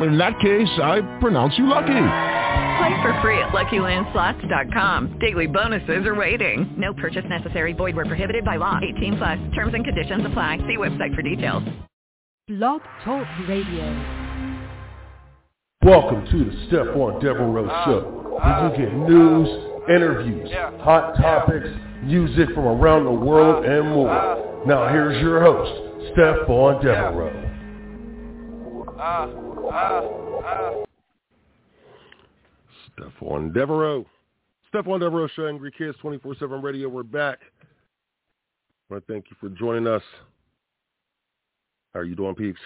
In that case, I pronounce you lucky. Play for free at LuckyLandSlots.com. Daily bonuses are waiting. No purchase necessary. Void where prohibited by law. 18+. Terms and conditions apply. See website for details. Blog Talk Radio. Welcome to the Step on Deborah Rowe Show. You can get news, interviews, hot topics, music from around the world, and more. Now here's your host, Step on Deborah Rowe. Stephon Devereaux Show, Angry Kids 24/7 Radio. We're back. I want to thank you for joining us. How are you doing, peeps?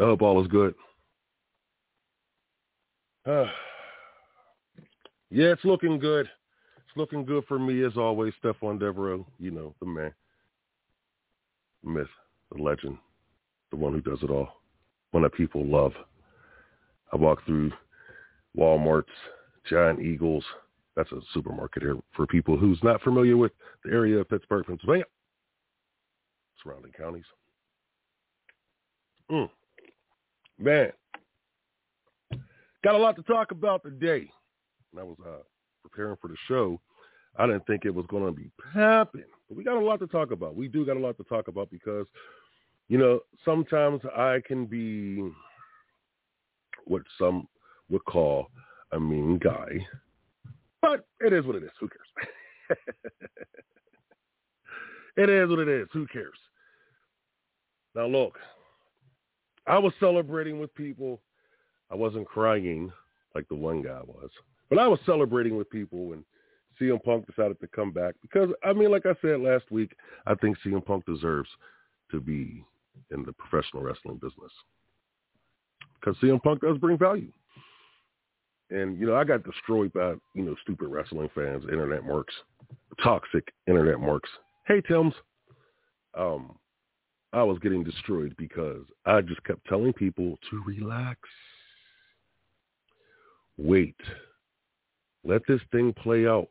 I hope all is good. Yeah, it's looking good. It's looking good for me as always. Stephon Devereaux, you know, the man, the myth, the legend, the one who does it all, one that people love. I walk through Walmarts, Giant Eagles. That's a supermarket here for people who's not familiar with the area of Pittsburgh, Pennsylvania, surrounding counties. Man, got a lot to talk about today. When I was preparing for the show, I didn't think it was going to be popping, but we got a lot to talk about. We do got a lot to talk about because, you know, sometimes I can be what some would call a mean guy, but it is what it is. Who cares? It is what it is. Who cares? Now, look, I was celebrating with people. I wasn't crying like the one guy was, but I was celebrating with people when CM Punk decided to come back because, I mean, like I said last week, I think CM Punk deserves to be in the professional wrestling business, because CM Punk does bring value. And, you know, I got destroyed by, you know, stupid wrestling fans, internet marks, toxic internet marks. Hey, Tim's. I was getting destroyed because I just kept telling people to relax. Wait. Let this thing play out.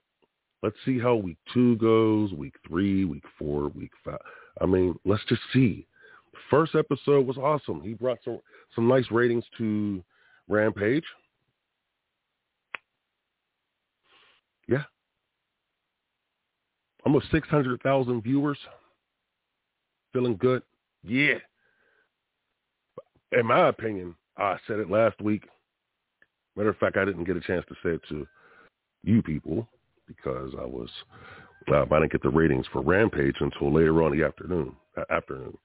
Let's see how week 2 goes, week 3, week 4, week 5. I mean, let's just see. First episode was awesome. He brought some nice ratings to Rampage. Yeah. Almost 600,000 viewers. Feeling good. Yeah. In my opinion, I said it last week. Matter of fact, I didn't get a chance to say it to you people because I didn't get the ratings for Rampage until later on in the afternoon.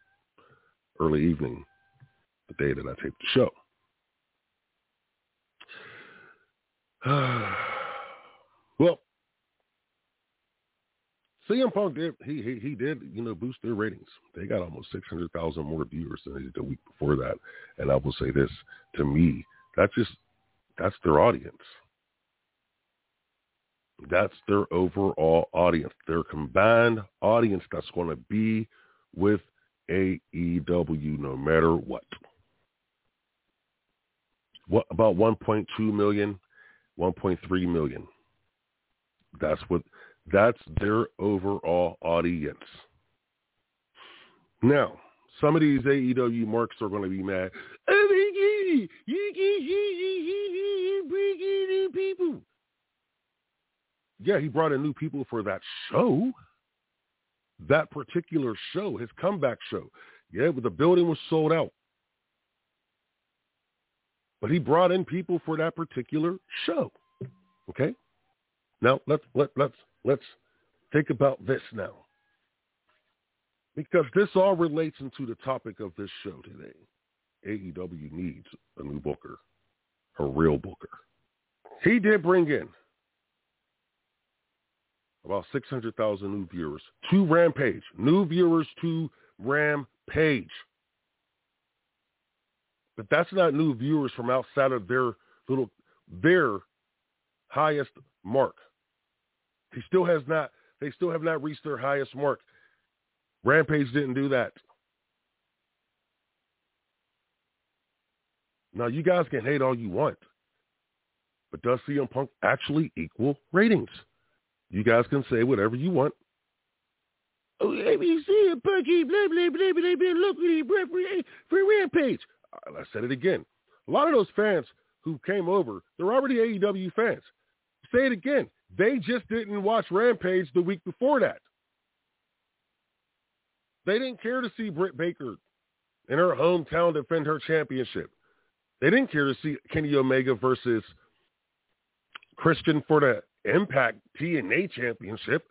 Early evening, the day that I taped the show. Well, CM Punk did, he did, you know, boost their ratings. They got almost 600,000 more viewers than they did the week before that. And I will say this, to me, that's their audience. That's their overall audience, their combined audience that's going to be with AEW no matter what. What about 1.2 million, 1.3 million? That's their overall audience. Now, some of these AEW marks are going to be mad. Yeah, he brought in new people for that show. That particular show, his comeback show. Yeah, but the building was sold out. But he brought in people for that particular show. Okay? Now, let's think about this now. Because this all relates into the topic of this show today. AEW needs a new booker. A real booker. He did bring in about 600,000 new viewers to Rampage. But that's not new viewers from outside of their highest mark. They still have not reached their highest mark. Rampage didn't do that. Now, you guys can hate all you want, but does CM Punk actually equal ratings? You guys can say whatever you want. Oh, ABC and Punky, blah, blah, blah, blah, blah, locally for Rampage. I said it again. A lot of those fans who came over, they're already AEW fans. Say it again. They just didn't watch Rampage the week before that. They didn't care to see Britt Baker in her hometown defend her championship. They didn't care to see Kenny Omega versus Christian for the Impact TNA Championship.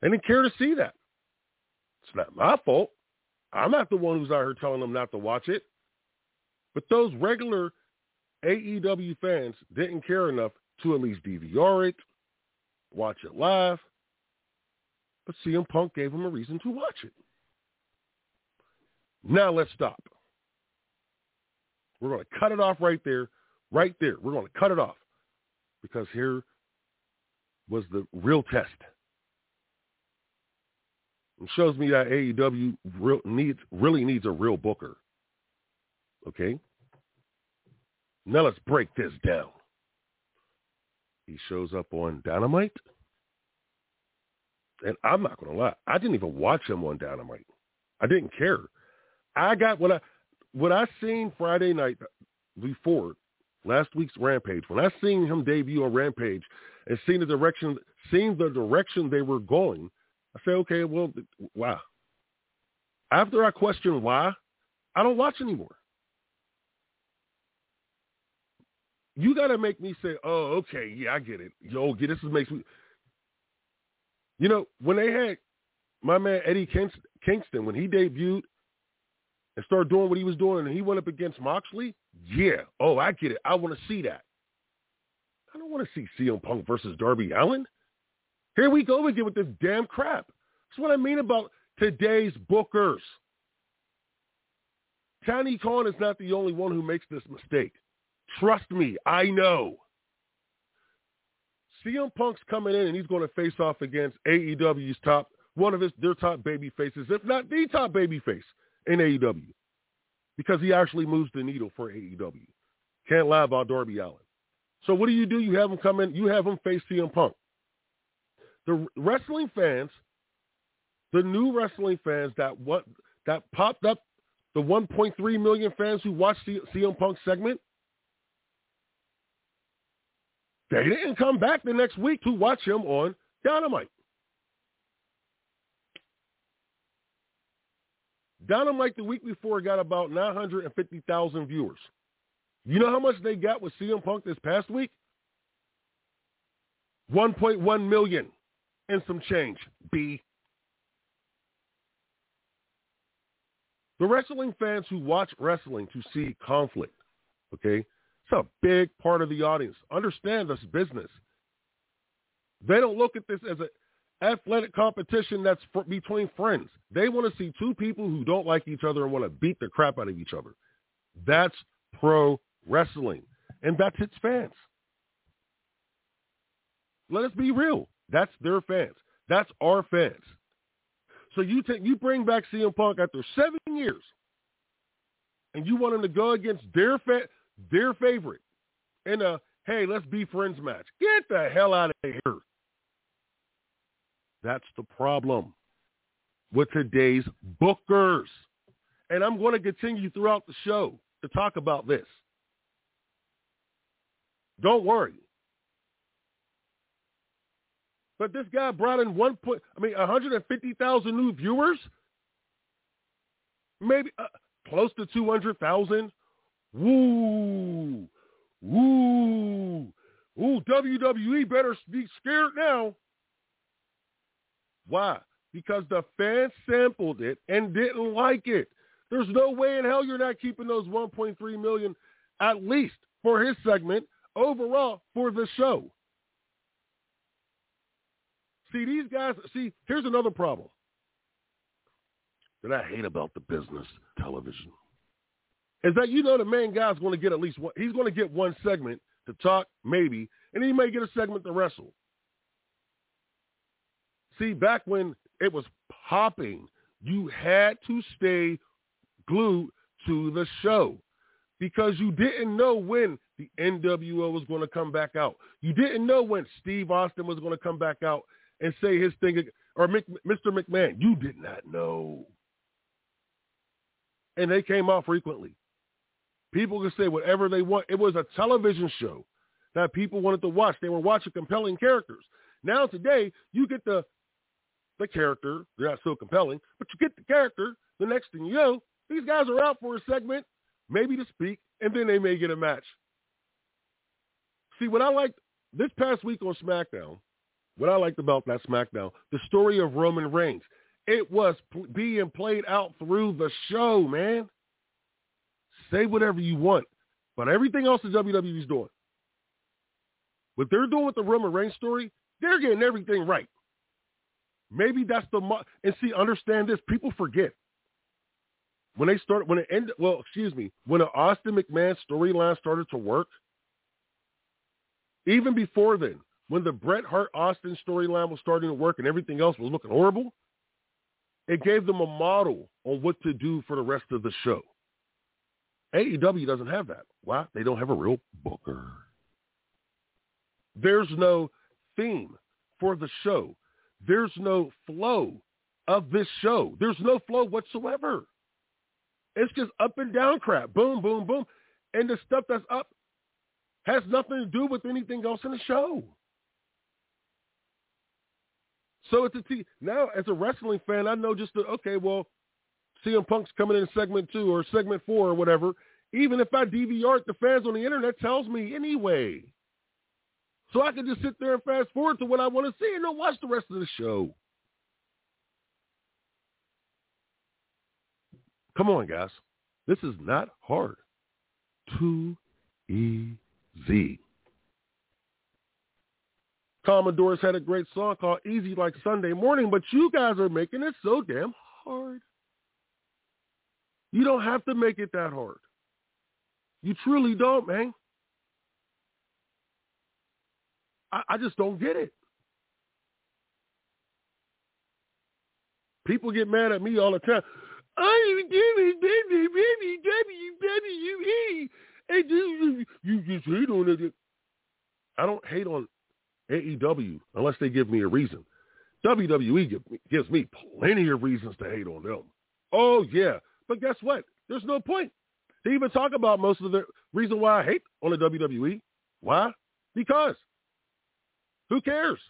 They didn't care to see that. It's not my fault. I'm not the one who's out here telling them not to watch it. But those regular AEW fans didn't care enough to at least DVR it, watch it live. But CM Punk gave them a reason to watch it. Now let's stop. We're going to cut it off right there. Right there. We're going to cut it off. Because here was the real test. It shows me that AEW really needs a real booker. Okay? Now let's break this down. He shows up on Dynamite. And I'm not going to lie. I didn't even watch him on Dynamite. I didn't care. I got what I seen Friday night before last week's Rampage. When I seen him debut on Rampage and seen the direction they were going, I said, okay, well, why? After I question why, I don't watch anymore. You got to make me say, oh, okay, yeah, I get it. Yo, this makes me. You know, when they had my man Eddie Kingston, when he debuted and started doing what he was doing and he went up against Moxley, yeah, oh, I get it. I want to see that. I don't want to see CM Punk versus Darby Allin. Here we go again with this damn crap. That's what I mean about today's bookers. Tony Khan is not the only one who makes this mistake. Trust me, I know. CM Punk's coming in and he's going to face off against AEW's their top baby faces, if not the top baby face in AEW, because he actually moves the needle for AEW. Can't lie about Darby Allin. So what do? You have him come in, you have him face CM Punk. The wrestling fans, the new wrestling fans that popped up, the 1.3 million fans who watched CM Punk's segment, they didn't come back the next week to watch him on Dynamite. Dynamite the week before got about 950,000 viewers. You know how much they got with CM Punk this past week? 1.1 million and some change. The wrestling fans who watch wrestling to see conflict, okay? It's a big part of the audience. Understand this business. They don't look at this as an athletic competition that's between friends. They want to see two people who don't like each other and want to beat the crap out of each other. That's pro wrestling, and that's its fans. Let us be real. That's their fans. That's our fans. So you bring back CM Punk after 7 years, and you want him to go against their favorite in a, hey, let's be friends match. Get the hell out of here. That's the problem with today's bookers. And I'm going to continue throughout the show to talk about this. Don't worry. But this guy brought in 150,000 new viewers, maybe close to 200,000. Woo, woo, woo, WWE better be scared now. Why? Because the fans sampled it and didn't like it. There's no way in hell you're not keeping those 1.3 million, at least for his segment, overall for the show. See, these guys, here's another problem that I hate about the business television. Is that you know the main guy's going to get at least one. He's going to get one segment to talk, maybe, and he may get a segment to wrestle. See, back when It was popping. You had to stay glued to the show because you didn't know when the NWO was going to come back out. You didn't know when Steve Austin was going to come back out and say his thing, or Mr. McMahon. You did not know. And they came out frequently. People could say whatever they want. It was a television show that people wanted to watch. They were watching compelling characters. Now today, you get the character. They're not so compelling, but you get the character. The next thing you know, these guys are out for a segment, maybe to speak, and then they may get a match. See, what I liked this past week on SmackDown, what I liked about that SmackDown, the story of Roman Reigns. It was being played out through the show, man. Say whatever you want, but everything else that WWE's doing, what they're doing with the Roman Reigns story, they're getting everything right. Maybe that's and see, understand this. People forget when the Austin McMahon storyline started to work. Even before then, when the Bret Hart Austin storyline was starting to work and everything else was looking horrible, it gave them a model on what to do for the rest of the show. AEW doesn't have that. Why? They don't have a real booker. There's no theme for the show. There's no flow of this show. There's no flow whatsoever. It's just up and down crap. Boom, boom, boom. And the stuff that's up has nothing to do with anything else in the show. So now, as a wrestling fan, I know just that, okay, well, CM Punk's coming in segment 2 or segment 4 or whatever. Even if I DVR it, the fans on the internet tells me anyway. So I can just sit there and fast forward to what I want to see and then watch the rest of the show. Come on, guys. This is not hard. Too easy. Commodore's had a great song called Easy Like Sunday Morning, but you guys are making it so damn hard. You don't have to make it that hard. You truly don't, man. I just don't get it. People get mad at me all the time. I am giving WWE. And you just hate on it. I don't hate on AEW unless they give me a reason. WWE gives me plenty of reasons to hate on them. Oh, yeah. But guess what? There's no point to even talk about most of the reason why I hate on the WWE. Why? Because who cares?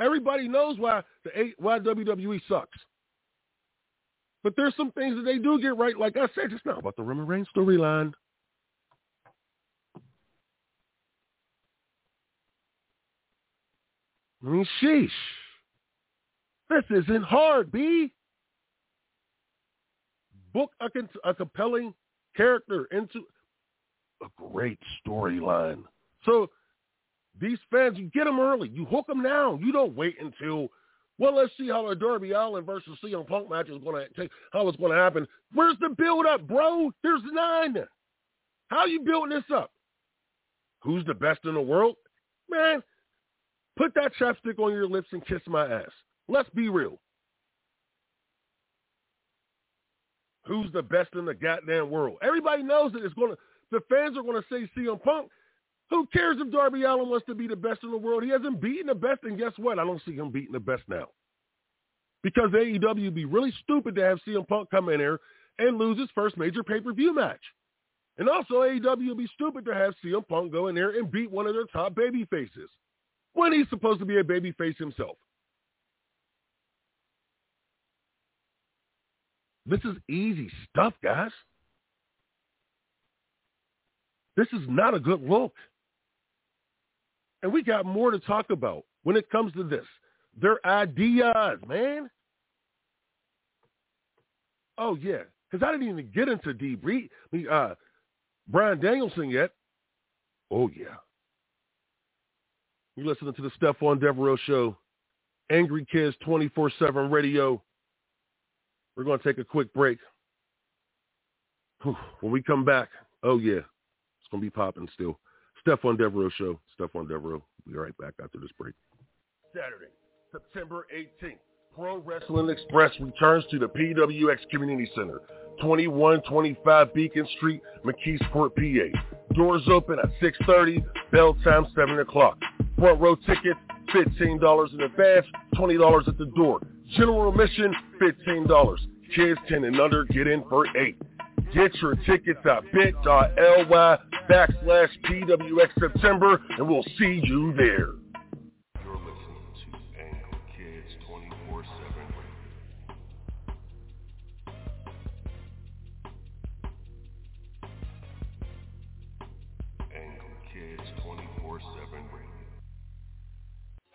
Everybody knows why WWE sucks. But there's some things that they do get right. Like I said just now about the Roman Reigns storyline. I mean, sheesh. This isn't hard, B. Book a compelling character into a great storyline. So these fans, you get them early. You hook them now. You don't wait until, well, let's see how the Darby Allin versus CM Punk match is going to take, how it's going to happen. Where's the build-up, bro? There's none. How are you building this up? Who's the best in the world? Man, put that chapstick on your lips and kiss my ass. Let's be real. Who's the best in the goddamn world? Everybody knows that the fans are going to say CM Punk. Who cares if Darby Allin wants to be the best in the world? He hasn't beaten the best, and guess what? I don't see him beating the best now. Because AEW would be really stupid to have CM Punk come in there and lose his first major pay-per-view match. And also, AEW would be stupid to have CM Punk go in there and beat one of their top babyfaces when he's supposed to be a babyface himself. This is easy stuff, guys. This is not a good look. And we got more to talk about when it comes to this. Their ideas, man. Oh, yeah, because I didn't even get into Bryan Danielson yet. Oh, yeah. You're listening to the Stephon Devereaux Show, Angry Kids 24/7 Radio. We're going to take a quick break. Whew. When we come back, oh, yeah, it's going to be popping still. Stephon Devereaux Show, Stephon Devereaux. We'll be right back after this break. Saturday, September 18th, Pro Wrestling Express returns to the PWX Community Center, 2125 Beacon Street, McKeesport, PA. Doors open at 6:30, bell time 7 o'clock. Front row tickets, $15 in advance, $20 at the door. General admission, $15. Kids 10 and under get in for 8. Get your tickets at bit.ly/PWX September, and we'll see you there.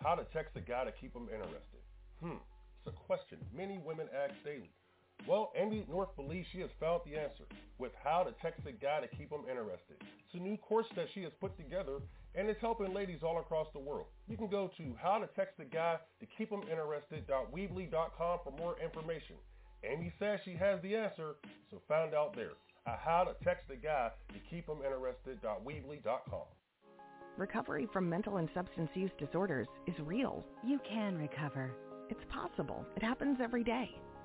How to text a guy to keep him interested. It's a question many women ask daily. Well, Amy North believes she has found the answer with How to Text a Guy to Keep Him Interested. It's a new course that she has put together, and it's helping ladies all across the world. You can go to howtotextaguytokeephiminterested.weebly.com for more information. Amy says she has the answer, so find out there at howtotextaguytokeephiminterested.weebly.com. Recovery from mental and substance use disorders is real. You can recover. It's possible. It happens every day.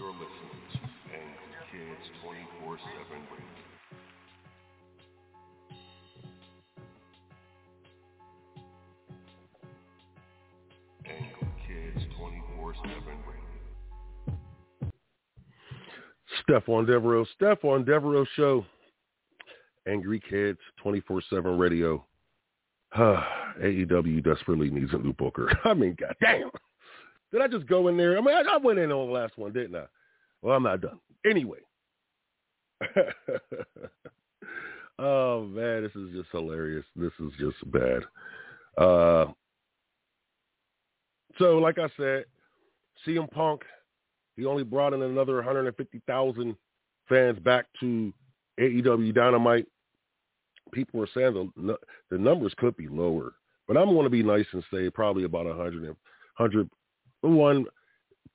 You're listening to Angry Kids 24/7 Radio. Angry Kids 24/7 Radio. Stephon Devereaux Show. Angry Kids 24/7 Radio. AEW desperately needs a new booker. I mean, goddamn. Did I just go in there? I mean, I went in on the last one, didn't I? Well, I'm not done. Anyway. Oh, man, this is just hilarious. This is just bad. So, like I said, CM Punk, he only brought in another 150,000 fans back to AEW Dynamite. People are saying the numbers could be lower. But I'm going to be nice and say probably about 100. One,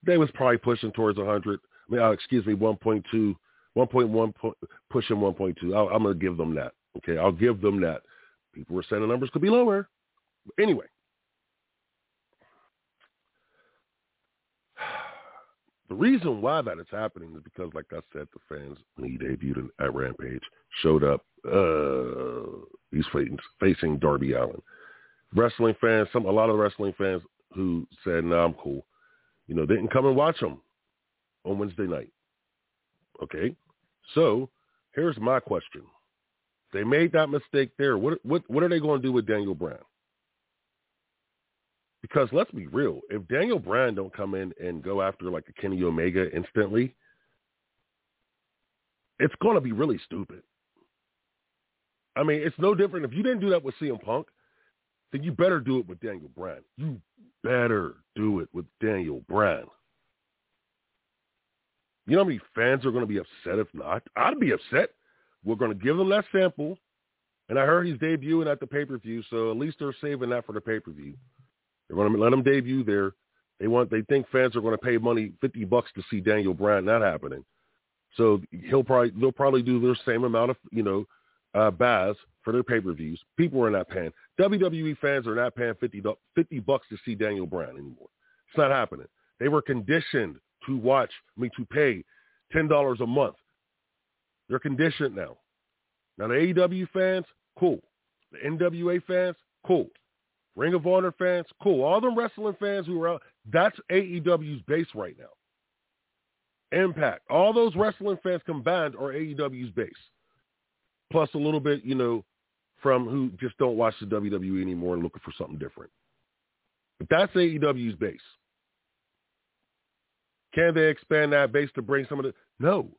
they was probably pushing towards 100. I mean, 1.2, 1.1, pushing 1.2. I'm going to give them that. Okay, I'll give them that. People were saying the numbers could be lower. But anyway, the reason why that is happening is because, like I said, the fans, when he debuted at Rampage, showed up. He's facing Darby Allin. Wrestling fans, a lot of wrestling fans who said, "No, I'm cool," didn't come and watch them on Wednesday night. Okay, so here's my question: they made that mistake there. What are they going to do with Daniel Bryan? Because let's be real: if Daniel Bryan don't come in and go after like a Kenny Omega instantly, it's going to be really stupid. I mean, it's no different. If you didn't do that with CM Punk, then you better do it with Daniel Bryan. You better do it with Daniel Bryan. You know how many fans are going to be upset if not? I'd be upset. We're going to give them that sample. And I heard he's debuting at the pay-per-view, so at least they're saving that for the pay-per-view. They're going to let him debut there. They think fans are going to pay money, $50 to see Daniel Bryan. Not happening. So they'll probably do their same amount of, buys for their pay-per-views. People are not paying. WWE fans are not paying $50 to see Daniel Bryan anymore. It's not happening. They were conditioned to pay $10 a month. They're conditioned now. Now the AEW fans, cool. The NWA fans, cool. Ring of Honor fans, cool. All them wrestling fans who are out, that's AEW's base right now. Impact. All those wrestling fans combined are AEW's base. plus a little bit, you know, from who just don't watch the WWE anymore and looking for something different. But that's AEW's base. Can they expand that base to bring some of the... No.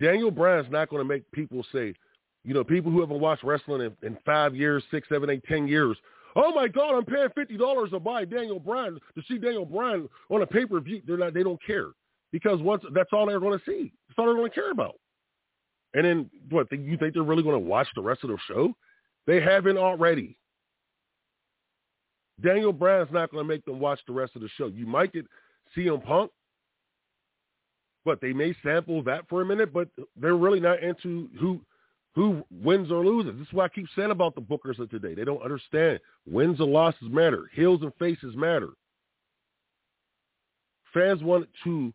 Daniel Bryan's not going to make people say, you know, people who haven't watched wrestling in 5 years, 6, 7, 8, 10 years, oh my God, I'm paying $50 to buy Daniel Bryan, to see Daniel Bryan on a pay-per-view. They don't care. Because once that's all they're going to see. That's all they're going to care about. And then, what, you think they're really going to watch the rest of the show? They haven't already. Daniel Bryan's not going to make them watch the rest of the show. You might get CM Punk, but they may sample that for a minute, but they're really not into who wins or loses. This is what I keep saying about the bookers of today. They don't understand. Wins and losses matter. Heels and faces matter. Fans want to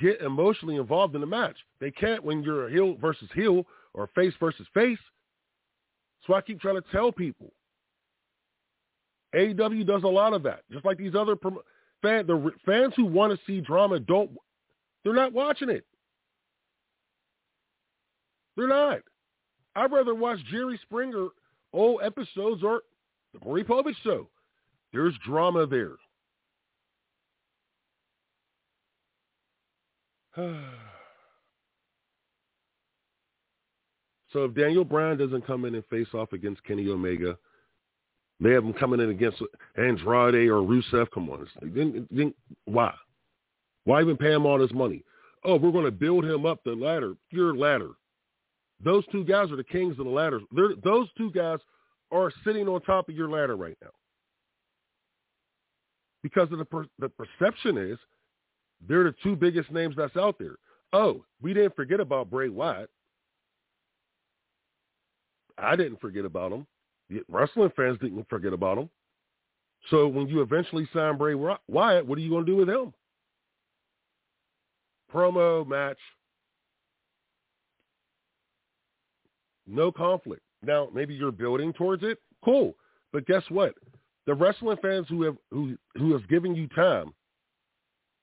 get emotionally involved in the match. They can't when you're a heel versus heel or face versus face. So I keep trying to tell people. AEW does a lot of that. Just like these other fans who want to see drama don't. They're not watching it. They're not. I'd rather watch Jerry Springer old episodes or the Maury Povich show. There's drama there. So if Daniel Bryan doesn't come in and face off against Kenny Omega, they have him coming in against Andrade or Rusev. Come on. Then why? Why even pay him all this money? Oh, we're going to build him up the ladder, your ladder. Those two guys are the kings of the ladders. Those two guys are sitting on top of your ladder right now. Because of the perception is they're the two biggest names that's out there. Oh, we didn't forget about Bray Wyatt. I didn't forget about him. The wrestling fans didn't forget about him. So when you eventually sign Bray Wyatt, what are you going to do with him? Promo match. No conflict. Now, maybe you're building towards it. Cool. But guess what? The wrestling fans who have given you time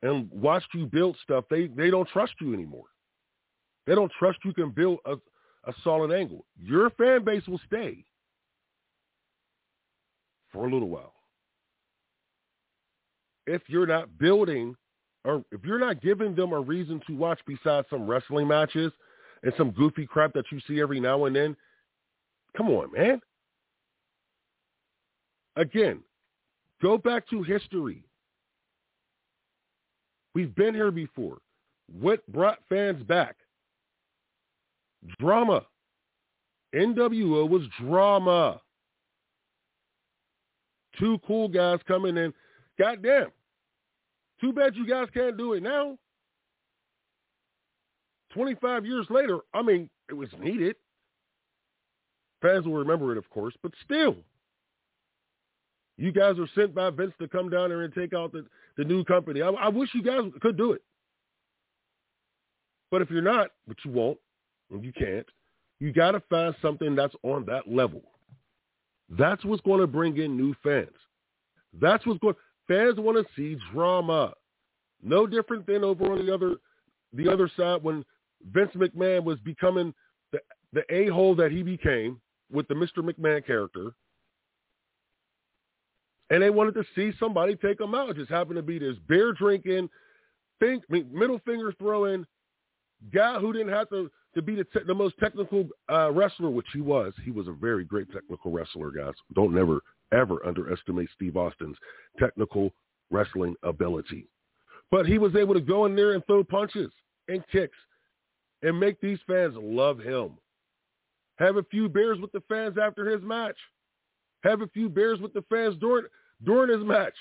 and watched you build stuff, they don't trust you anymore. They don't trust you can build a solid angle. Your fan base will stay for a little while. If you're not building or if you're not giving them a reason to watch besides some wrestling matches and some goofy crap that you see every now and then, come on, man. Again, go back to history. We've been here before. What brought fans back? Drama. NWO was drama. Two cool guys coming in. Goddamn. Too bad you guys can't do it now. 25 years later, I mean, it was needed. Fans will remember it, of course, but still. You guys are sent by Vince to come down there and take out the new company. I wish you guys could do it. But if you're not, which you won't, and you can't, you got to find something that's on that level. That's what's going to bring in new fans. That's what's going. Fans want to see drama. No different than over on the other side when Vince McMahon was becoming the a-hole that he became with the Mr. McMahon character. And they wanted to see somebody take them out. It just happened to be this beer drinking, middle finger throwing guy who didn't have to be the most technical wrestler, which he was. He was a very great technical wrestler, guys. Don't never, ever underestimate Steve Austin's technical wrestling ability. But he was able to go in there and throw punches and kicks and make these fans love him. Have a few beers with the fans after his match. Have a few beers with the fans during his match.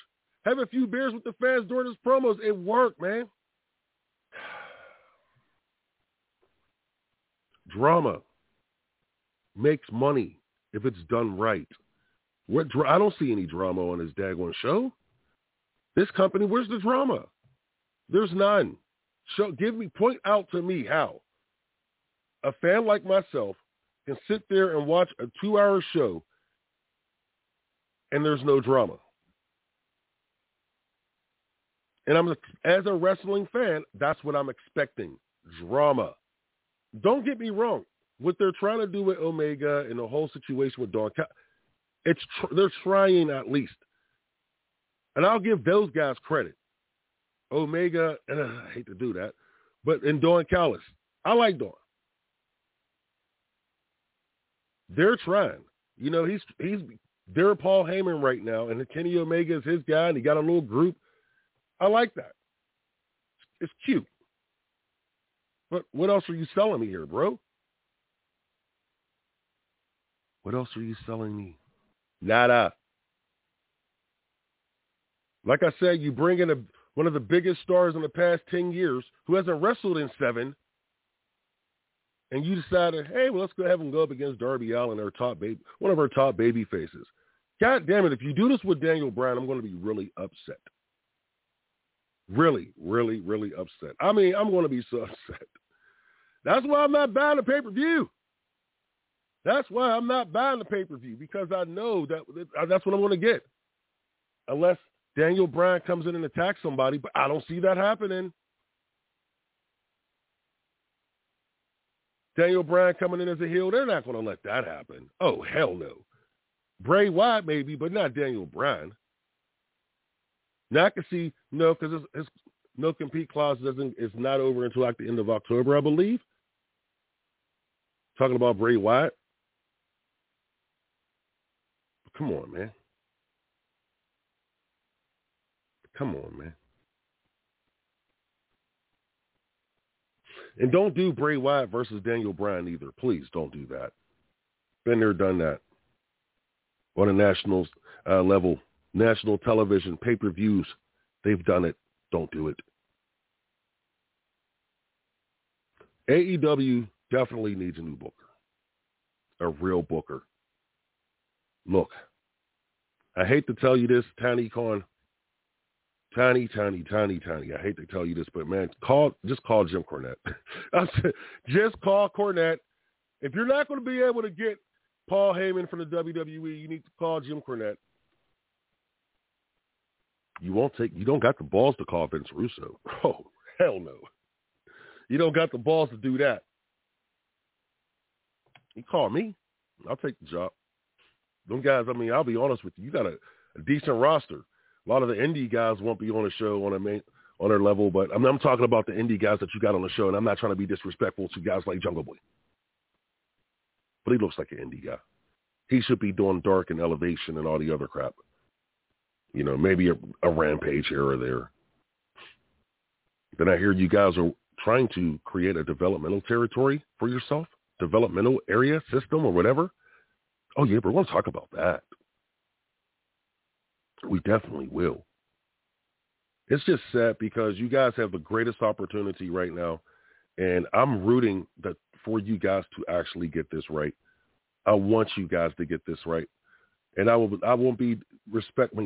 Have a few beers with the fans during his promos. It worked, man. Drama makes money if it's done right. I don't see any drama on this daggone show. This company, where's the drama? There's none. Point out to me how a fan like myself can sit there and watch a 2-hour show and there's no drama. And as a wrestling fan, that's what I'm expecting. Drama. Don't get me wrong. what they're trying to do with Omega and the whole situation with Dawn, it's they're trying at least. And I'll give those guys credit. Omega, and I hate to do that, but and Don Callis. I like Don. They're trying. You know, he's they're Paul Heyman right now, and Kenny Omega is his guy, and he got a little group. I like that. It's cute. But what else are you selling me here, bro? What else are you selling me? Nada. Like I said, you bring in one of the biggest stars in the past 10 years who hasn't wrestled in 7, and you decided, hey, well, let's go have him go up against Darby Allin, one of our top baby faces. God damn it, if you do this with Daniel Bryan, I'm going to be really upset. Really, really, really upset. I mean, I'm going to be so upset. That's why I'm not buying the pay-per-view. That's why I'm not buying the pay-per-view, because I know that's what I'm going to get. Unless Daniel Bryan comes in and attacks somebody, but I don't see that happening. Daniel Bryan coming in as a heel, they're not going to let that happen. Oh, hell no. Bray Wyatt maybe, but not Daniel Bryan. Now I can see, no, because his no-compete clause is not over until like the end of October, I believe. Talking about Bray Wyatt. Come on, man. And don't do Bray Wyatt versus Daniel Bryan either. Please don't do that. Been there, done that. On a national level, national television, pay-per-views, they've done it. Don't do it. AEW definitely needs a new booker, a real booker. Look, I hate to tell you this, Tony Khan. Tiny. I hate to tell you this, but man, just call Jim Cornette. I said, just call Cornette. If you're not going to be able to get Paul Heyman from the WWE, you need to call Jim Cornette. You don't got the balls to call Vince Russo. Oh, hell no. You don't got the balls to do that. You call me. I'll take the job. Them guys, I mean, I'll be honest with you. You got a decent roster. A lot of the indie guys won't be on the show on their level, but I'm talking about the indie guys that you got on the show, and I'm not trying to be disrespectful to guys like Jungle Boy. But he looks like an indie guy. He should be doing Dark and Elevation and all the other crap. You know, maybe a Rampage here or there. Then I hear you guys are trying to create a developmental territory for yourself, developmental area, system, or whatever. Oh, yeah, but we'll talk about that. We definitely will. It's just sad because you guys have the greatest opportunity right now, and I'm rooting for you guys to actually get this right. I want you guys to get this right, and I won't be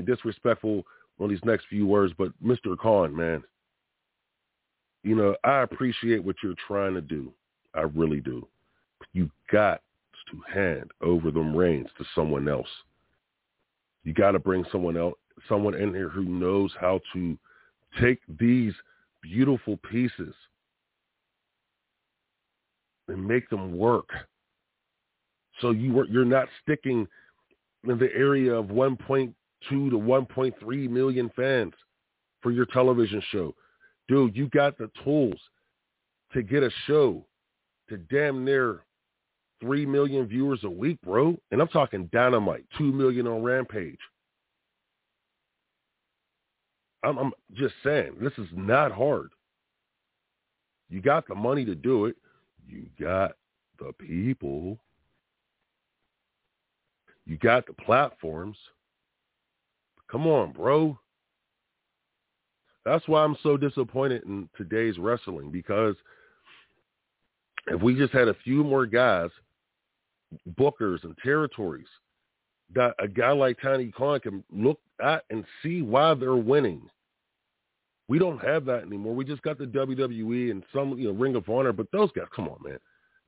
disrespectful on these next few words, but Mr. Khan, man, you know, I appreciate what you're trying to do. I really do. You got to hand over them reins to someone else. You got to bring someone in here who knows how to take these beautiful pieces and make them work. So you're not sticking in the area of 1.2 to 1.3 million fans for your television show. Dude, you got the tools to get a show to damn near 3 million viewers a week, bro. And I'm talking Dynamite, 2 million on Rampage. I'm just saying, this is not hard. You got the money to do it. You got the people. You got the platforms. Come on, bro. That's why I'm so disappointed in today's wrestling, because if we just had a few more guys, bookers and territories that a guy like Tony Khan can look at and see why they're winning. We don't have that anymore. We just got the WWE and some, you know, Ring of Honor, but those guys, come on, man.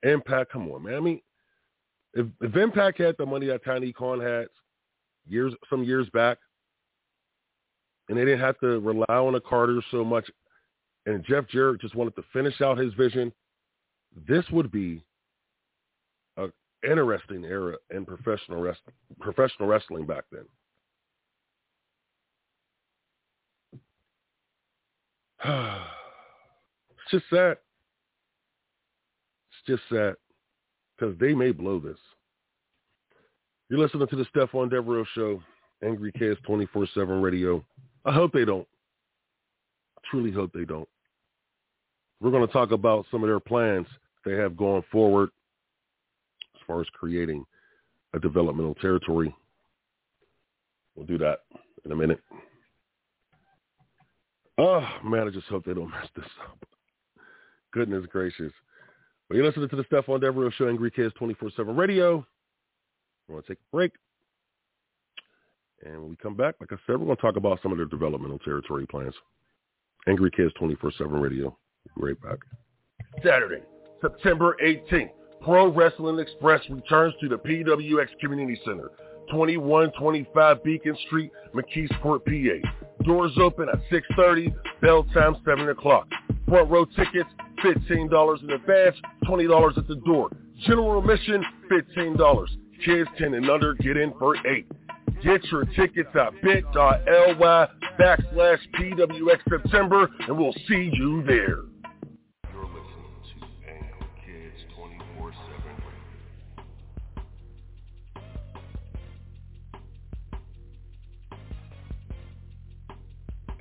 Impact, come on, man. I mean, if Impact had the money that Tony Khan had some years back, and they didn't have to rely on the Carter so much, and Jeff Jarrett just wanted to finish out his vision, this would be interesting era in professional wrestling back then. It's just sad. It's just sad because they may blow this. You're listening to the Stephon Devereaux Show, Angry Kids 24/7 Radio. I hope they don't. I truly hope they don't. We're going to talk about some of their plans they have going forward as far as creating a developmental territory. We'll do that in a minute. Oh, man, I just hope they don't mess this up. Goodness gracious. Well, you're listening to the Stephon Devereaux Show, Angry Kids 24/7 Radio. We're going to take a break. And when we come back, like I said, we're going to talk about some of their developmental territory plans. Angry Kids 24/7 Radio. We'll be right back. Saturday, September 18th, Pro Wrestling Express returns to the PWX Community Center, 2125 Beacon Street, McKeesport, PA. Doors open at 6:30, bell time 7 o'clock. Front row tickets, $15 in advance, $20 at the door. General admission, $15. Kids 10 and under get in for 8. Get your tickets at bit.ly/PWX September, and we'll see you there. You're listening to Angry Kids 24/7 Radio.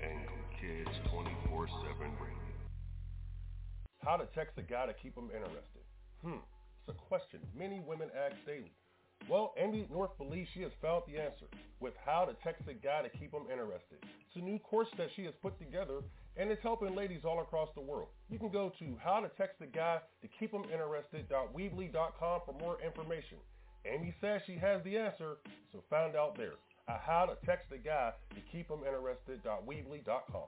Angry Kids 24/7 Radio. How to text a guy to keep him interested. It's a question many women ask daily. Well, Amy North believes she has found the answer with How to Text a Guy to Keep Him Interested. It's a new course that she has put together, and it's helping ladies all across the world. You can go to howtotextaguytokeephiminterested.weebly.com for more information. Amy says she has the answer, so find out there at howtotextaguytokeephiminterested.weebly.com.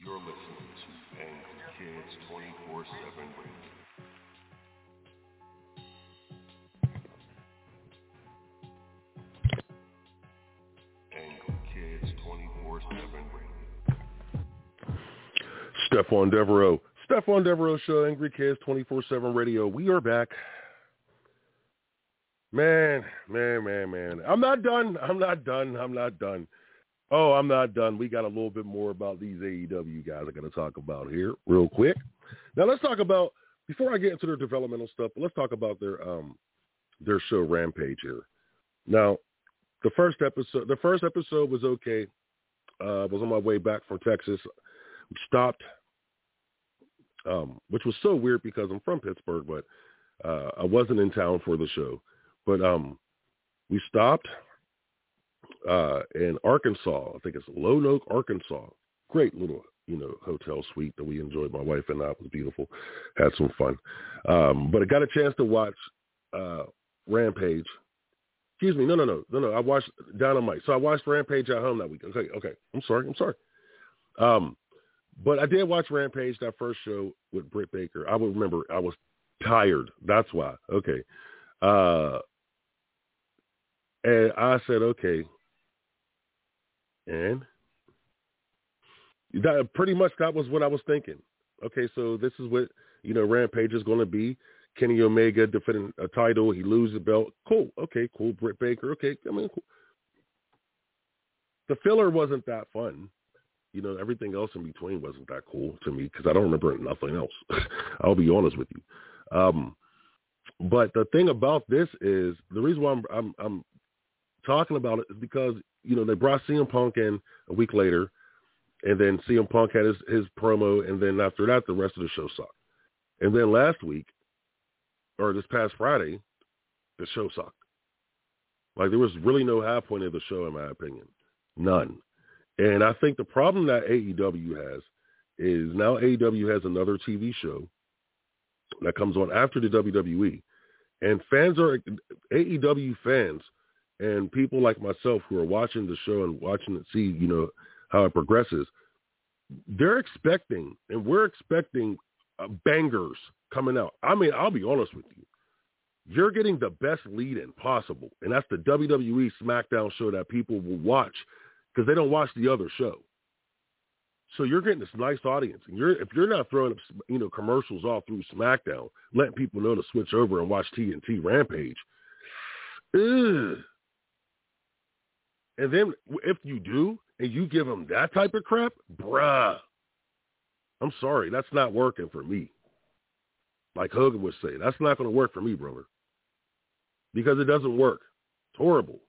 You're listening to Angry Kids 24/7 Radio. Angry Kids 24/7 Radio. Stephon Devereaux. Stephon Devereaux Show, Angry Kids 24/7 Radio. We are back. Man. I'm not done. Oh, I'm not done. We got a little bit more about these AEW guys I got to talk about here real quick. Now, let's talk about, before I get into their developmental stuff, let's talk about their show Rampage here. Now, the first episode was okay. I was on my way back from Texas. Stopped, which was so weird because I'm from Pittsburgh, but I wasn't in town for the show. But we stopped. In Arkansas, I think it's Lone Oak, Arkansas. Great little, hotel suite that we enjoyed. My wife and I, it was beautiful. Had some fun. But I got a chance to watch Rampage. Excuse me. No. I watched Dynamite. So I watched Rampage at home that week. Okay. I'm sorry. But I did watch Rampage, that first show with Britt Baker. I would remember I was tired. That's why. Okay. And I said, okay. And that, pretty much that was what I was thinking. Okay, so this is what, Rampage is going to be. Kenny Omega defending a title. He loses the belt. Cool. Okay, cool. Britt Baker. Okay. Cool. The filler wasn't that fun. Everything else in between wasn't that cool to me because I don't remember nothing else. I'll be honest with you. But the thing about this is, the reason why I'm talking about it is because, you know, they brought CM Punk in a week later, and then CM Punk had his promo, and then after that, the rest of the show sucked. And then last week, or this past Friday, the show sucked. Like, there was really no high point of the show, in my opinion. None. And I think the problem that AEW has is now AEW has another TV show that comes on after the WWE. And AEW fans and people like myself who are watching the show and watching it, see, you know, how it progresses, they're expecting, and we're expecting bangers coming out. I mean, I'll be honest with you. You're getting the best lead-in possible, and that's the WWE SmackDown show that people will watch because they don't watch the other show. So you're getting this nice audience, and if you're not throwing up, you know, commercials all through SmackDown, letting people know to switch over and watch TNT Rampage. Ugh. And then if you do, and you give them that type of crap, bruh, I'm sorry, that's not working for me. Like Hogan would say, that's not going to work for me, brother. Because it doesn't work. It's horrible.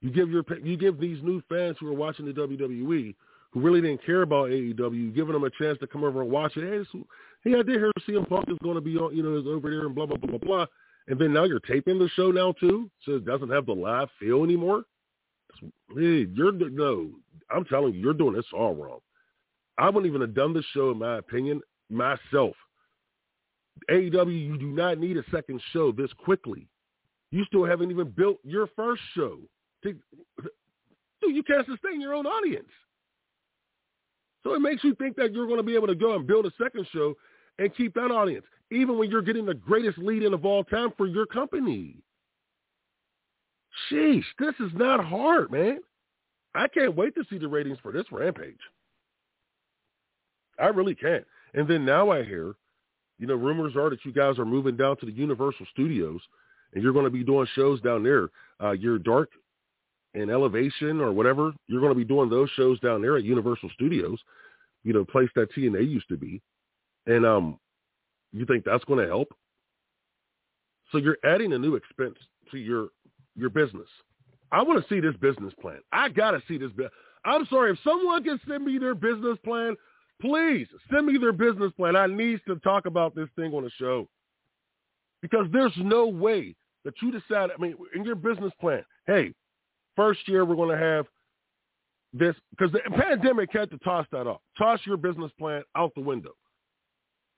You give these new fans who are watching the WWE, who really didn't care about AEW, giving them a chance to come over and watch it. Hey, I did hear CM Punk is going to be on, you know, is over there and blah, blah, blah, blah, blah. And then now you're taping the show now too, so it doesn't have the live feel anymore. Hey, I'm telling you, you're doing this all wrong. I wouldn't even have done this show, in my opinion, myself. AEW, you do not need a second show this quickly. You still haven't even built your first show. Dude, you can't sustain your own audience. So it makes you think that you're going to be able to go and build a second show and keep that audience, even when you're getting the greatest lead-in of all time for your company. Sheesh, this is not hard, man. I can't wait to see the ratings for this Rampage. I really can't. And then now I hear, you know, rumors are that you guys are moving down to the Universal Studios, and you're going to be doing shows down there. Your Dark and Elevation or whatever, you're going to be doing those shows down there at Universal Studios, you know, place that TNA used to be. And you think that's going to help? So you're adding a new expense to your business. I want to see this business plan. I got to see this. I'm sorry, if someone can send me their business plan, please send me their business plan. I need to talk about this thing on the show, because there's no way that you decide, I mean, in your business plan, hey, first year we're going to have this, because the pandemic had to toss that off. Toss your business plan out the window,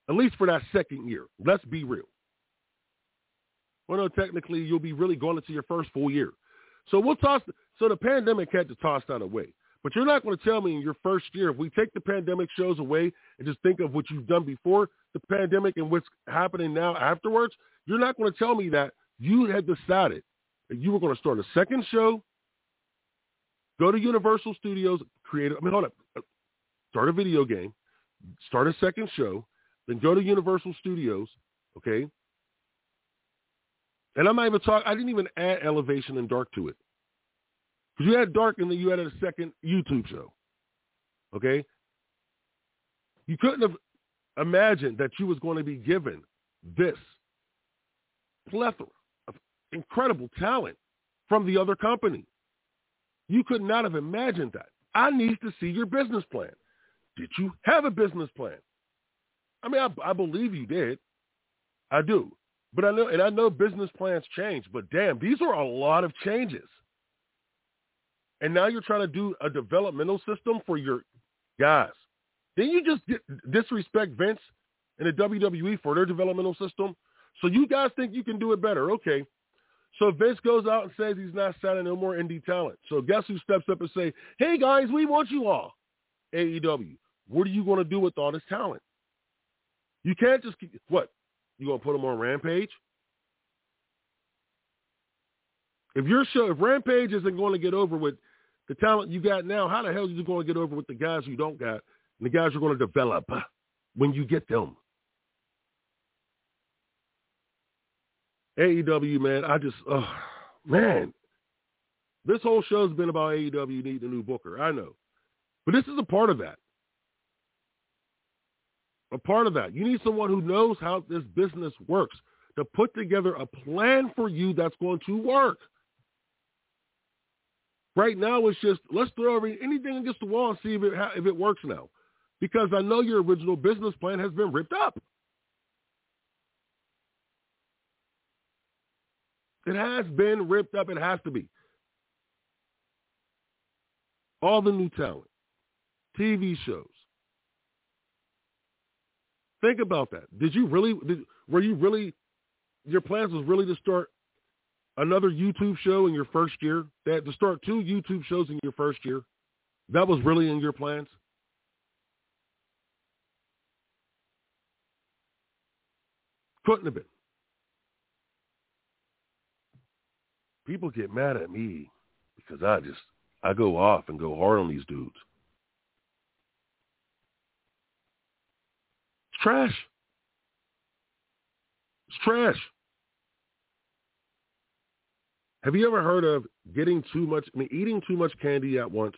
at least for that second year. Let's be real. Well, no, technically you'll be really going into your first full year. So the pandemic had to toss that away. But you're not going to tell me in your first year, if we take the pandemic shows away and just think of what you've done before the pandemic and what's happening now afterwards, you're not going to tell me that you had decided that you were going to start a second show, go to Universal Studios, start a video game, start a second show, then go to Universal Studios, okay? And I'm not even talking, I didn't even add Elevation and Dark to it. Because you had Dark and then you added a second YouTube show, okay? You couldn't have imagined that you was going to be given this plethora of incredible talent from the other company. You could not have imagined that. I need to see your business plan. Did you have a business plan? I mean, I believe you did. I do. But I know business plans change, but damn, these are a lot of changes. And now you're trying to do a developmental system for your guys. Then you just disrespect Vince and the WWE for their developmental system. So you guys think you can do it better. Okay. So Vince goes out and says he's not signing no more indie talent. So guess who steps up and say, hey guys, we want you all. AEW, what are you going to do with all this talent? You can't just keep, what? You going to put them on Rampage? If Rampage isn't going to get over with the talent you got now, how the hell are you going to get over with the guys you don't got and the guys you're going to develop when you get them? AEW, man, this whole show's been about AEW needing a new booker. I know. But this is a part of that. You need someone who knows how this business works to put together a plan for you that's going to work. Right now, it's just let's throw anything against the wall and see if it works now, because I know your original business plan has been ripped up. It has been ripped up. It has to be. All the new talent, TV shows. Think about that. Your plans was really to start another YouTube show in your first year? To start 2 YouTube shows in your first year? That was really in your plans? Couldn't have been. People get mad at me because I go off and go hard on these dudes. It's trash. It's trash. Have you ever heard of eating too much candy at once,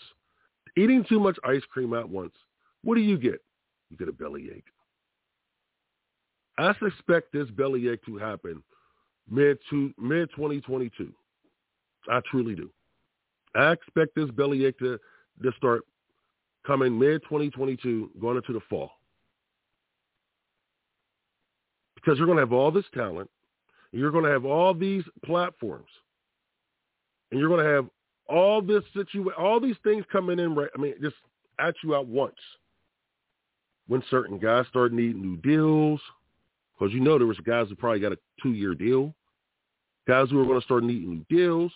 eating too much ice cream at once? What do you get? You get a bellyache. I suspect this bellyache to happen mid 2022. I truly do. I expect this bellyache to start coming mid 2022, going into the fall. Because you're going to have all this talent, you're going to have all these platforms, and you're going to have all this all these things coming in. Right, just at you at once. When certain guys start needing new deals, because there was guys who probably got a 2-year deal, guys who are going to start needing new deals.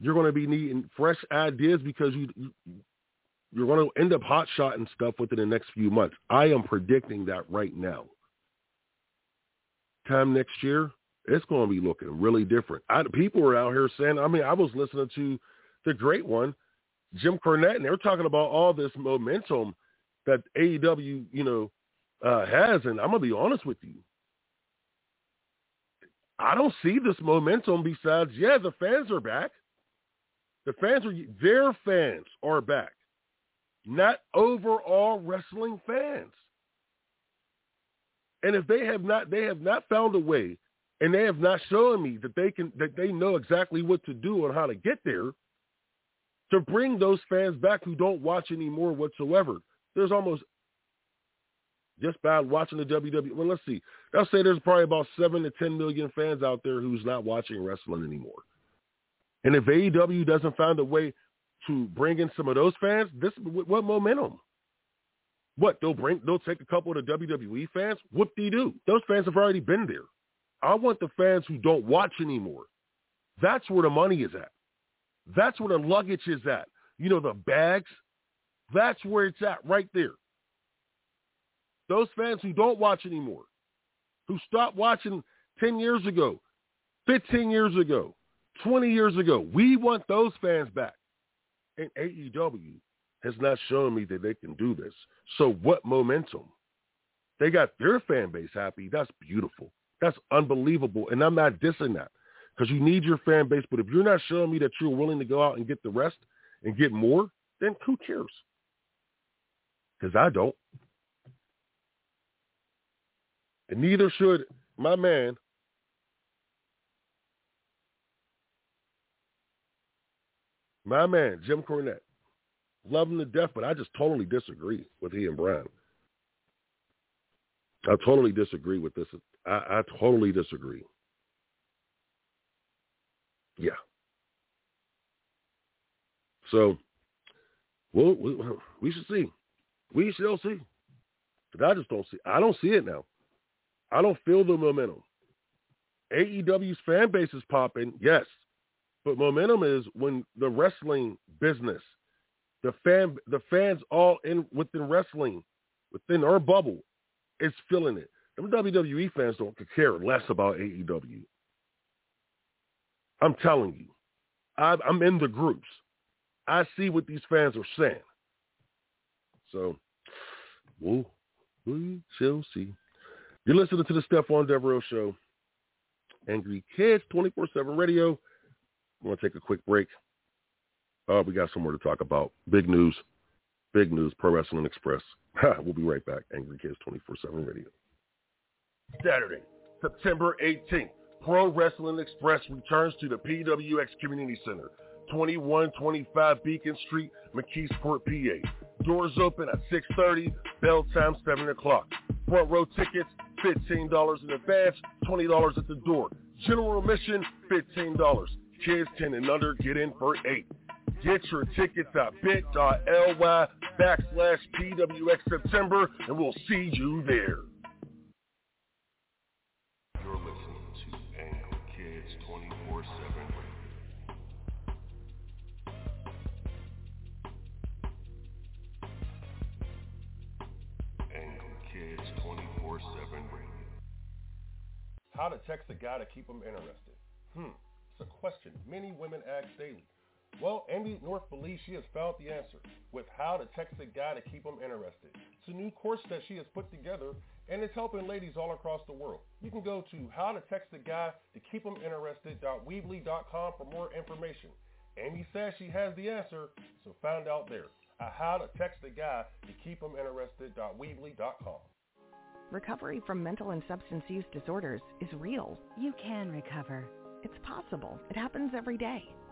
You're going to be needing fresh ideas because you're going to end up hot-shotting stuff within the next few months. I am predicting that right now. Time next year, it's going to be looking really different. People are out here saying, I was listening to the great one, Jim Cornette, and they were talking about all this momentum that AEW, has. And I'm going to be honest with you. I don't see this momentum besides, the fans are back. Their fans are back, not overall wrestling fans. And if they have not found a way, and they have not shown me that they know exactly what to do and how to get there to bring those fans back who don't watch anymore whatsoever. There's almost just by watching the WWE. Well, let's see. I'll say there's probably about 7 to 10 million fans out there who's not watching wrestling anymore. And if AEW doesn't find a way to bring in some of those fans, what momentum? What, they'll take a couple of the WWE fans? Whoop-de-doo. Those fans have already been there. I want the fans who don't watch anymore. That's where the money is at. That's where the luggage is at. The bags, that's where it's at right there. Those fans who don't watch anymore, who stopped watching 10 years ago, 15 years ago, 20 years ago, we want those fans back. And AEW has not shown me that they can do this. So what momentum? They got their fan base happy. That's beautiful. That's unbelievable. And I'm not dissing that, because you need your fan base. But if you're not showing me that you're willing to go out and get the rest and get more, then who cares? Because I don't. And neither should my man, Jim Cornette. Love him to death, but I just totally disagree with he and Brian. I totally disagree with this. I totally disagree. Yeah. So, well, we should see. We shall see. But I don't see it now. I don't feel the momentum. AEW's fan base is popping, yes. But momentum is when the wrestling business, the fans all in within wrestling, within our bubble, is feeling it. Them WWE fans don't care less about AEW. I'm telling you. I'm in the groups. I see what these fans are saying. So, we shall see. You're listening to the Stephon Devereaux Show. Angry Kids 24/7 Radio. I'm going to take a quick break. We got some more to talk about. Big news, Pro Wrestling Express. We'll be right back. Angry Kids 24/7 Radio. Saturday, September 18th, Pro Wrestling Express returns to the PWX Community Center, 2125 Beacon Street, McKeesport, PA. Doors open at 6:30, bell time 7 o'clock. Front row tickets, $15 in advance, $20 at the door. General admission, $15. Kids 10 and under get in for 8. Get your tickets at bit.ly/PWX September, and we'll see you there. You're listening to AM Kids 24/7. How to text a guy to keep him interested. It's a question many women ask daily. Well, Amy North believes she has found the answer with How to Text a Guy to Keep Him Interested. It's a new course that she has put together, and it's helping ladies all across the world. You can go to howtotextaguytokeephiminterested.weebly.com for more information. Amy says she has the answer, so find out there at howtotextaguytokeephiminterested.weebly.com. Recovery from mental and substance use disorders is real. You can recover. It's possible. It happens every day.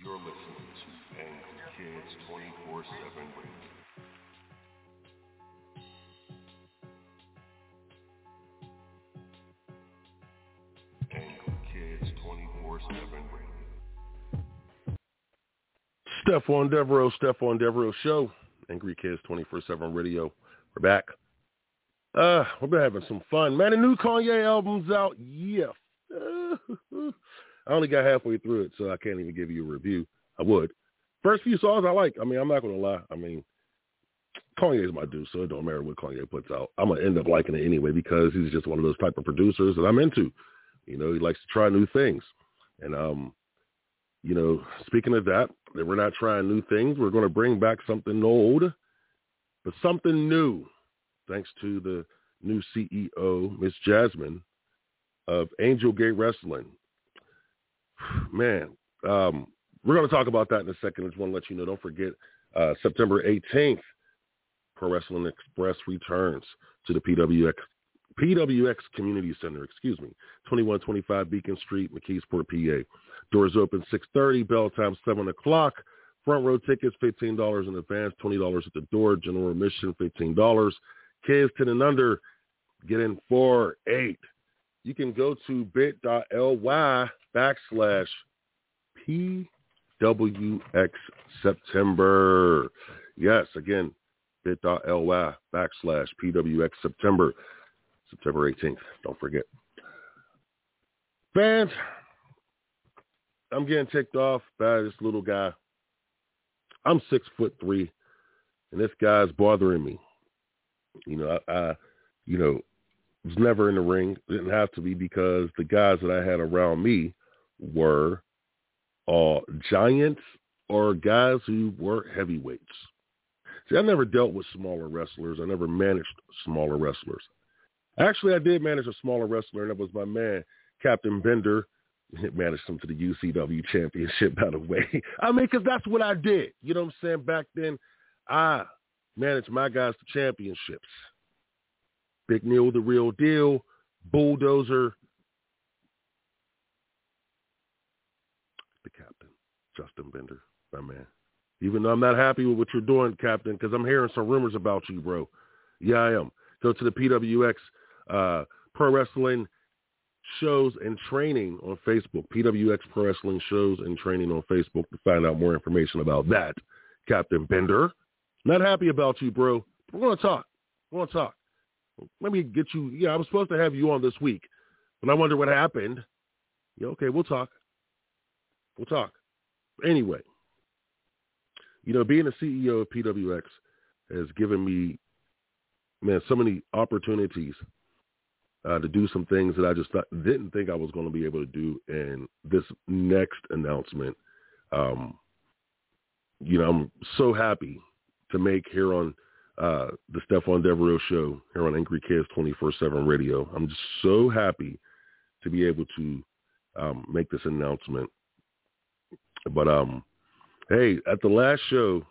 You're listening to Angry Kids 24/7 Radio. Angry Kids 24/7 Radio. Stephon Devereaux Show. Angry Kids 24/7 Radio. We're back. We've been having some fun, man. The new Kanye album's out. Yeah. I only got halfway through it, so I can't even give you a review. I would. First few songs I like. I mean, I'm not going to lie. I mean, Kanye's my dude, so it don't matter what Kanye puts out. I'm going to end up liking it anyway because he's just one of those type of producers that I'm into. You know, he likes to try new things. And, you know, speaking of that we're not trying new things, we're going to bring back something old, but something new, thanks to the new CEO, Miss Jasmine, of Angel Gate Wrestling. Man, we're going to talk about that in a second. I just want to let you know, don't forget, September 18th, Pro Wrestling Express returns to the PWX Community Center, 2125 Beacon Street, McKeesport, PA. Doors open 6:30, bell time 7 o'clock. Front row tickets, $15 in advance, $20 at the door. General admission, $15. Kids 10 and under, get in for 8. You can go to bit.ly/PWX September. Yes, again, bit.ly/PWX September. September 18th. Don't forget. Fans, I'm getting ticked off by this little guy. I'm 6'3", and this guy's bothering me. You know, I was never in the ring. Didn't have to be because the guys that I had around me were all giants or guys who were heavyweights. See, I never dealt with smaller wrestlers. I never managed smaller wrestlers. Actually, I did manage a smaller wrestler, and that was my man, Captain Bender. It managed him to the UCW championship, by the way. I mean, because that's what I did. You know what I'm saying? Back then, I managed my guys to championships. Big Neil, the Real Deal, Bulldozer, the Captain, Justin Bender, my man. Even though I'm not happy with what you're doing, Captain, because I'm hearing some rumors about you, bro. Yeah, I am. Go to the PWX Pro Wrestling shows and training on Facebook, PWX Pro Wrestling Shows and Training on Facebook to find out more information about that. Captain Bender, not happy about you, bro. We're going to talk. Let me get you. Yeah, I was supposed to have you on this week, and I wonder what happened. Yeah, okay, we'll talk. Anyway, you know, being the CEO of PWX has given me, man, so many opportunities to do some things that I just didn't think I was going to be able to do. And this next announcement, you know, I'm so happy to make here on the Stephon Devereaux Show here on Angry Kids 24/7 Radio. I'm just so happy to be able to make this announcement. But hey, at the last show,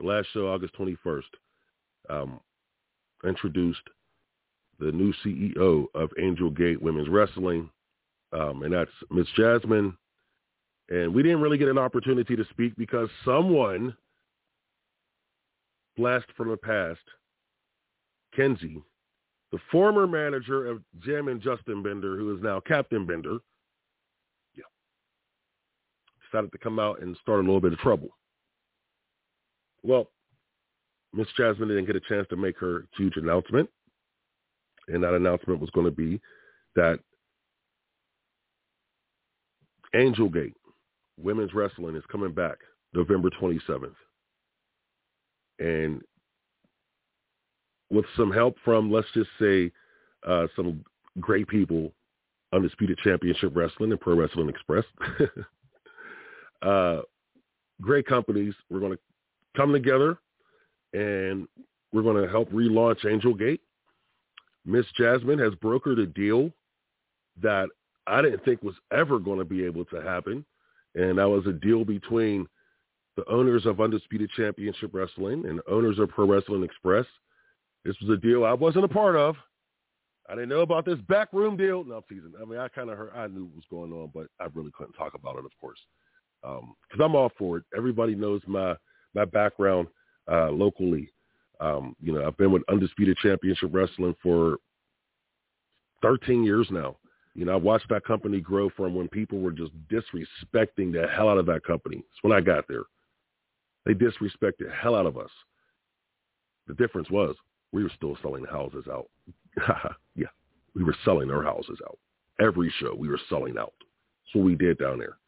August 21st, introduced the new CEO of Angel Gate Women's Wrestling, and that's Miss Jasmine. And we didn't really get an opportunity to speak because someone blessed from the past, Kenzie, the former manager of Jim and Justin Bender, who is now Captain Bender, decided to come out and start a little bit of trouble. Well, Miss Jasmine didn't get a chance to make her huge announcement, and that announcement was going to be that Angel Gate Women's Wrestling is coming back November 27th. And with some help from, let's just say, some great people, Undisputed Championship Wrestling and Pro Wrestling Express, great companies, we're going to come together and we're going to help relaunch Angel Gate. Miss Jasmine has brokered a deal that I didn't think was ever going to be able to happen. And that was a deal between the owners of Undisputed Championship Wrestling and owners of Pro Wrestling Express. This was a deal I wasn't a part of. I didn't know about this backroom deal. No, I'm teasing. I mean, I kind of heard, I knew what was going on, but I really couldn't talk about it, of course, because I'm all for it. Everybody knows my background locally. You know, I've been with Undisputed Championship Wrestling for 13 years now. You know, I watched that company grow from when people were just disrespecting the hell out of that company. That's when I got there. They disrespected the hell out of us. The difference was we were still selling houses out. Yeah, we were selling our houses out. Every show we were selling out. That's what we did down there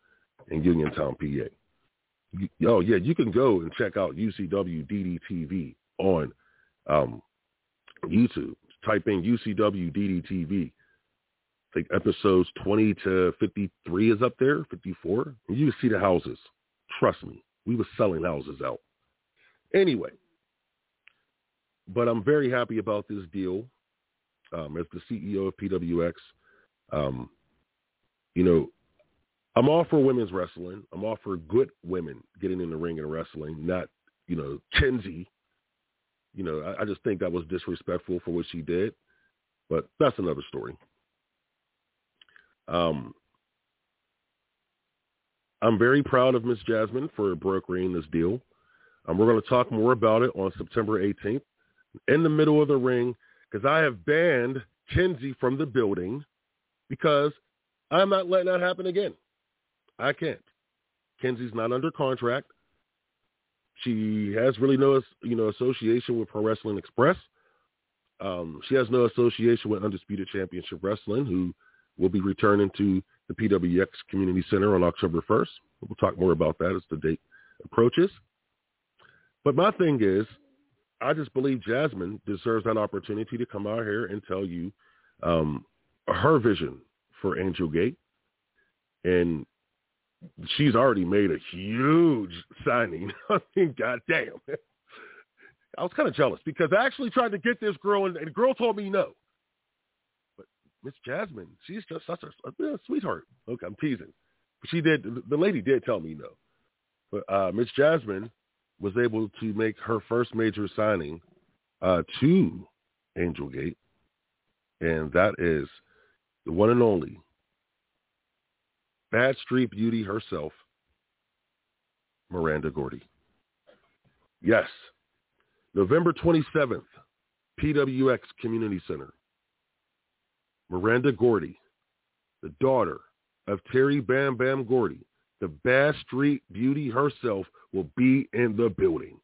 in Uniontown, PA. Oh, yeah, you can go and check out UCW DDTV on YouTube. Type in UCW DDTV. I think episodes 20 to 53 is up there, 54. And you see the houses. Trust me, we were selling houses out. Anyway, but I'm very happy about this deal. As the CEO of PWX, you know, I'm all for women's wrestling. I'm all for good women getting in the ring and wrestling, not, you know, Kenzie. You know, I just think that was disrespectful for what she did. But that's another story. I'm very proud of Miss Jasmine for brokering this deal. We're going to talk more about it on September 18th in the middle of the ring, because I have banned Kenzie from the building because I'm not letting that happen again. I can't. Kenzie's not under contract. She has really no, you know, association with Pro Wrestling Express. She has no association with Undisputed Championship Wrestling, who will be returning to the PWX Community Center on October 1st. We'll talk more about that as the date approaches. But my thing is, I just believe Jasmine deserves that opportunity to come out here and tell you her vision for Angel Gate. And she's already made a huge signing. I mean, goddamn. I was kind of jealous because I actually tried to get this girl, and the girl told me no. But Miss Jasmine, she's just such a sweetheart. Okay, I'm teasing. She did. The lady did tell me no. But Miss Jasmine was able to make her first major signing to Angel Gate, and that is the one and only Bad Street Beauty herself, Miranda Gordy. Yes, November 27th, PWX Community Center. Miranda Gordy the daughter of Terry Bam Bam Gordy, the Bass Street Beauty herself, will be in the building.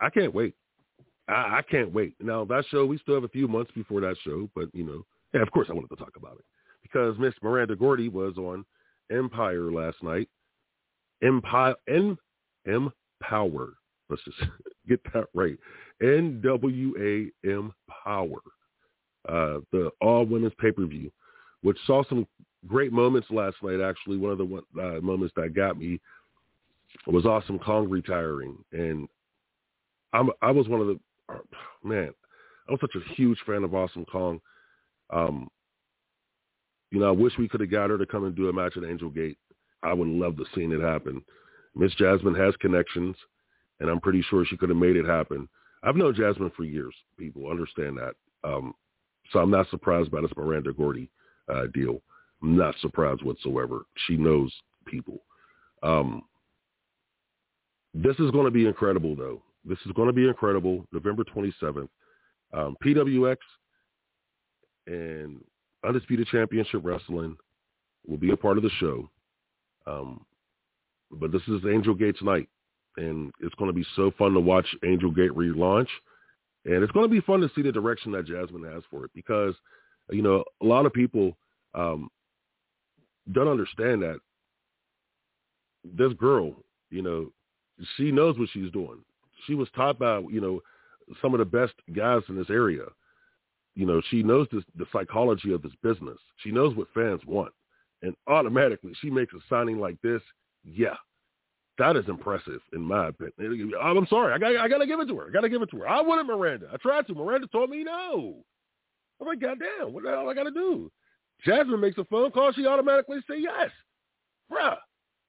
I can't wait. I can't wait. Now, that show, we still have a few months before that show, but, you know, yeah, of course I wanted to talk about it because Miss Miranda Gordy was on Empire last night. Empower. Let's just get that right. NWA Empower, the all-women's pay-per-view, which saw some great moments last night, actually. One of the moments that got me was Awesome Kong retiring, and I was one of the man. I was such a huge fan of Awesome Kong. You know, I wish we could have got her to come and do a match at Angel Gate. I would love to seen it happen. Miss Jasmine has connections, and I'm pretty sure she could have made it happen. I've known Jasmine for years. People understand that, so I'm not surprised by this Miranda Gordy deal. I'm not surprised whatsoever. She knows people. This is going to be incredible, though. This is going to be incredible. November 27th, PWX and Undisputed Championship Wrestling will be a part of the show. But this is Angel Gate's night, and it's going to be so fun to watch Angel Gate relaunch. And it's going to be fun to see the direction that Jasmine has for it because, you know, a lot of people don't understand that this girl, you know, she knows what she's doing. She was taught by, you know, some of the best guys in this area. You know, she knows this, the psychology of this business. She knows what fans want. And automatically she makes a signing like this. Yeah, that is impressive in my opinion. I'm sorry. I gotta give it to her. I wanted Miranda. I tried to. Miranda told me no. I'm like, goddamn, what the hell I got to do? Jasmine makes a phone call. She automatically say yes. Bruh,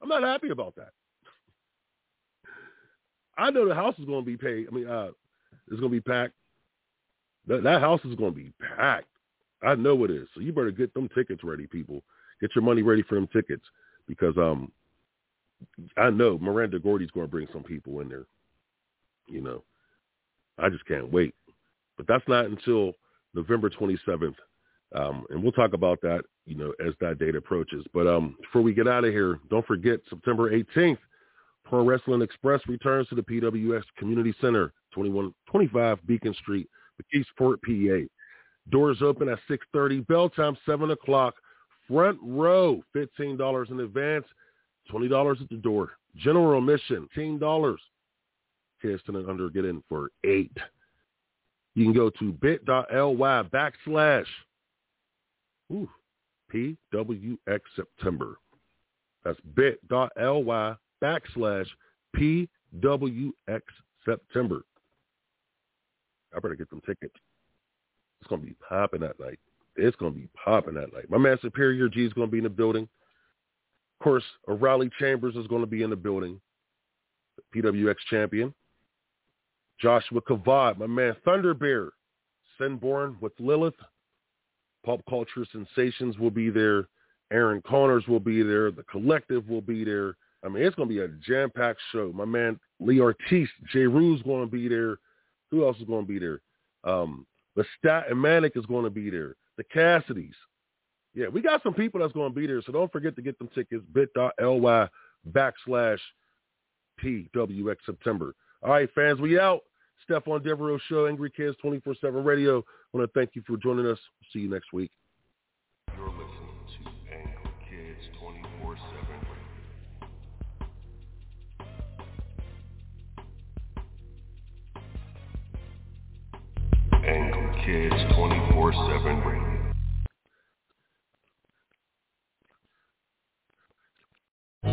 I'm not happy about that. I know the house is going to be paid. I mean, it's going to be packed. That house is going to be packed. I know it is. So you better get them tickets ready, people. Get your money ready for them tickets because I know Miranda Gordy's going to bring some people in there. You know, I just can't wait. But that's not until November 27th, and we'll talk about that, you know, as that date approaches. But before we get out of here, don't forget September 18th, Pro Wrestling Express returns to the PWX Community Center, 2125 Beacon Street, McKeesport, PA. Doors open at 6:30, bell time 7 o'clock. Front row, $15 in advance, $20 at the door. General admission, $10. Kids 10 and under get in for $8. You can go to bit.ly/PWX September. That's bit.ly/PWX September. I better get them tickets. It's going to be popping that night. My man Superior G is going to be in the building. Of course, O'Reilly Chambers is going to be in the building. The PWX champion. Joshua Kavad, my man Thunder Bear, Sinborn with Lilith. Pop Culture Sensations will be there. Aaron Connors will be there. The Collective will be there. I mean, it's going to be a jam-packed show. My man Lee Ortiz, J. Rue's going to be there. Who else is going to be there? Lestat and Manic is going to be there. The Cassidys. Yeah, we got some people that's going to be there, so don't forget to get them tickets, bit.ly/PWX September. All right, fans, we out. Stephon Devereaux Show, Angry Kids 24/7 Radio. I want to thank you for joining us. See you next week. You're listening to Angry Kids 24/7 Radio. Angry Kids 24/7 Radio.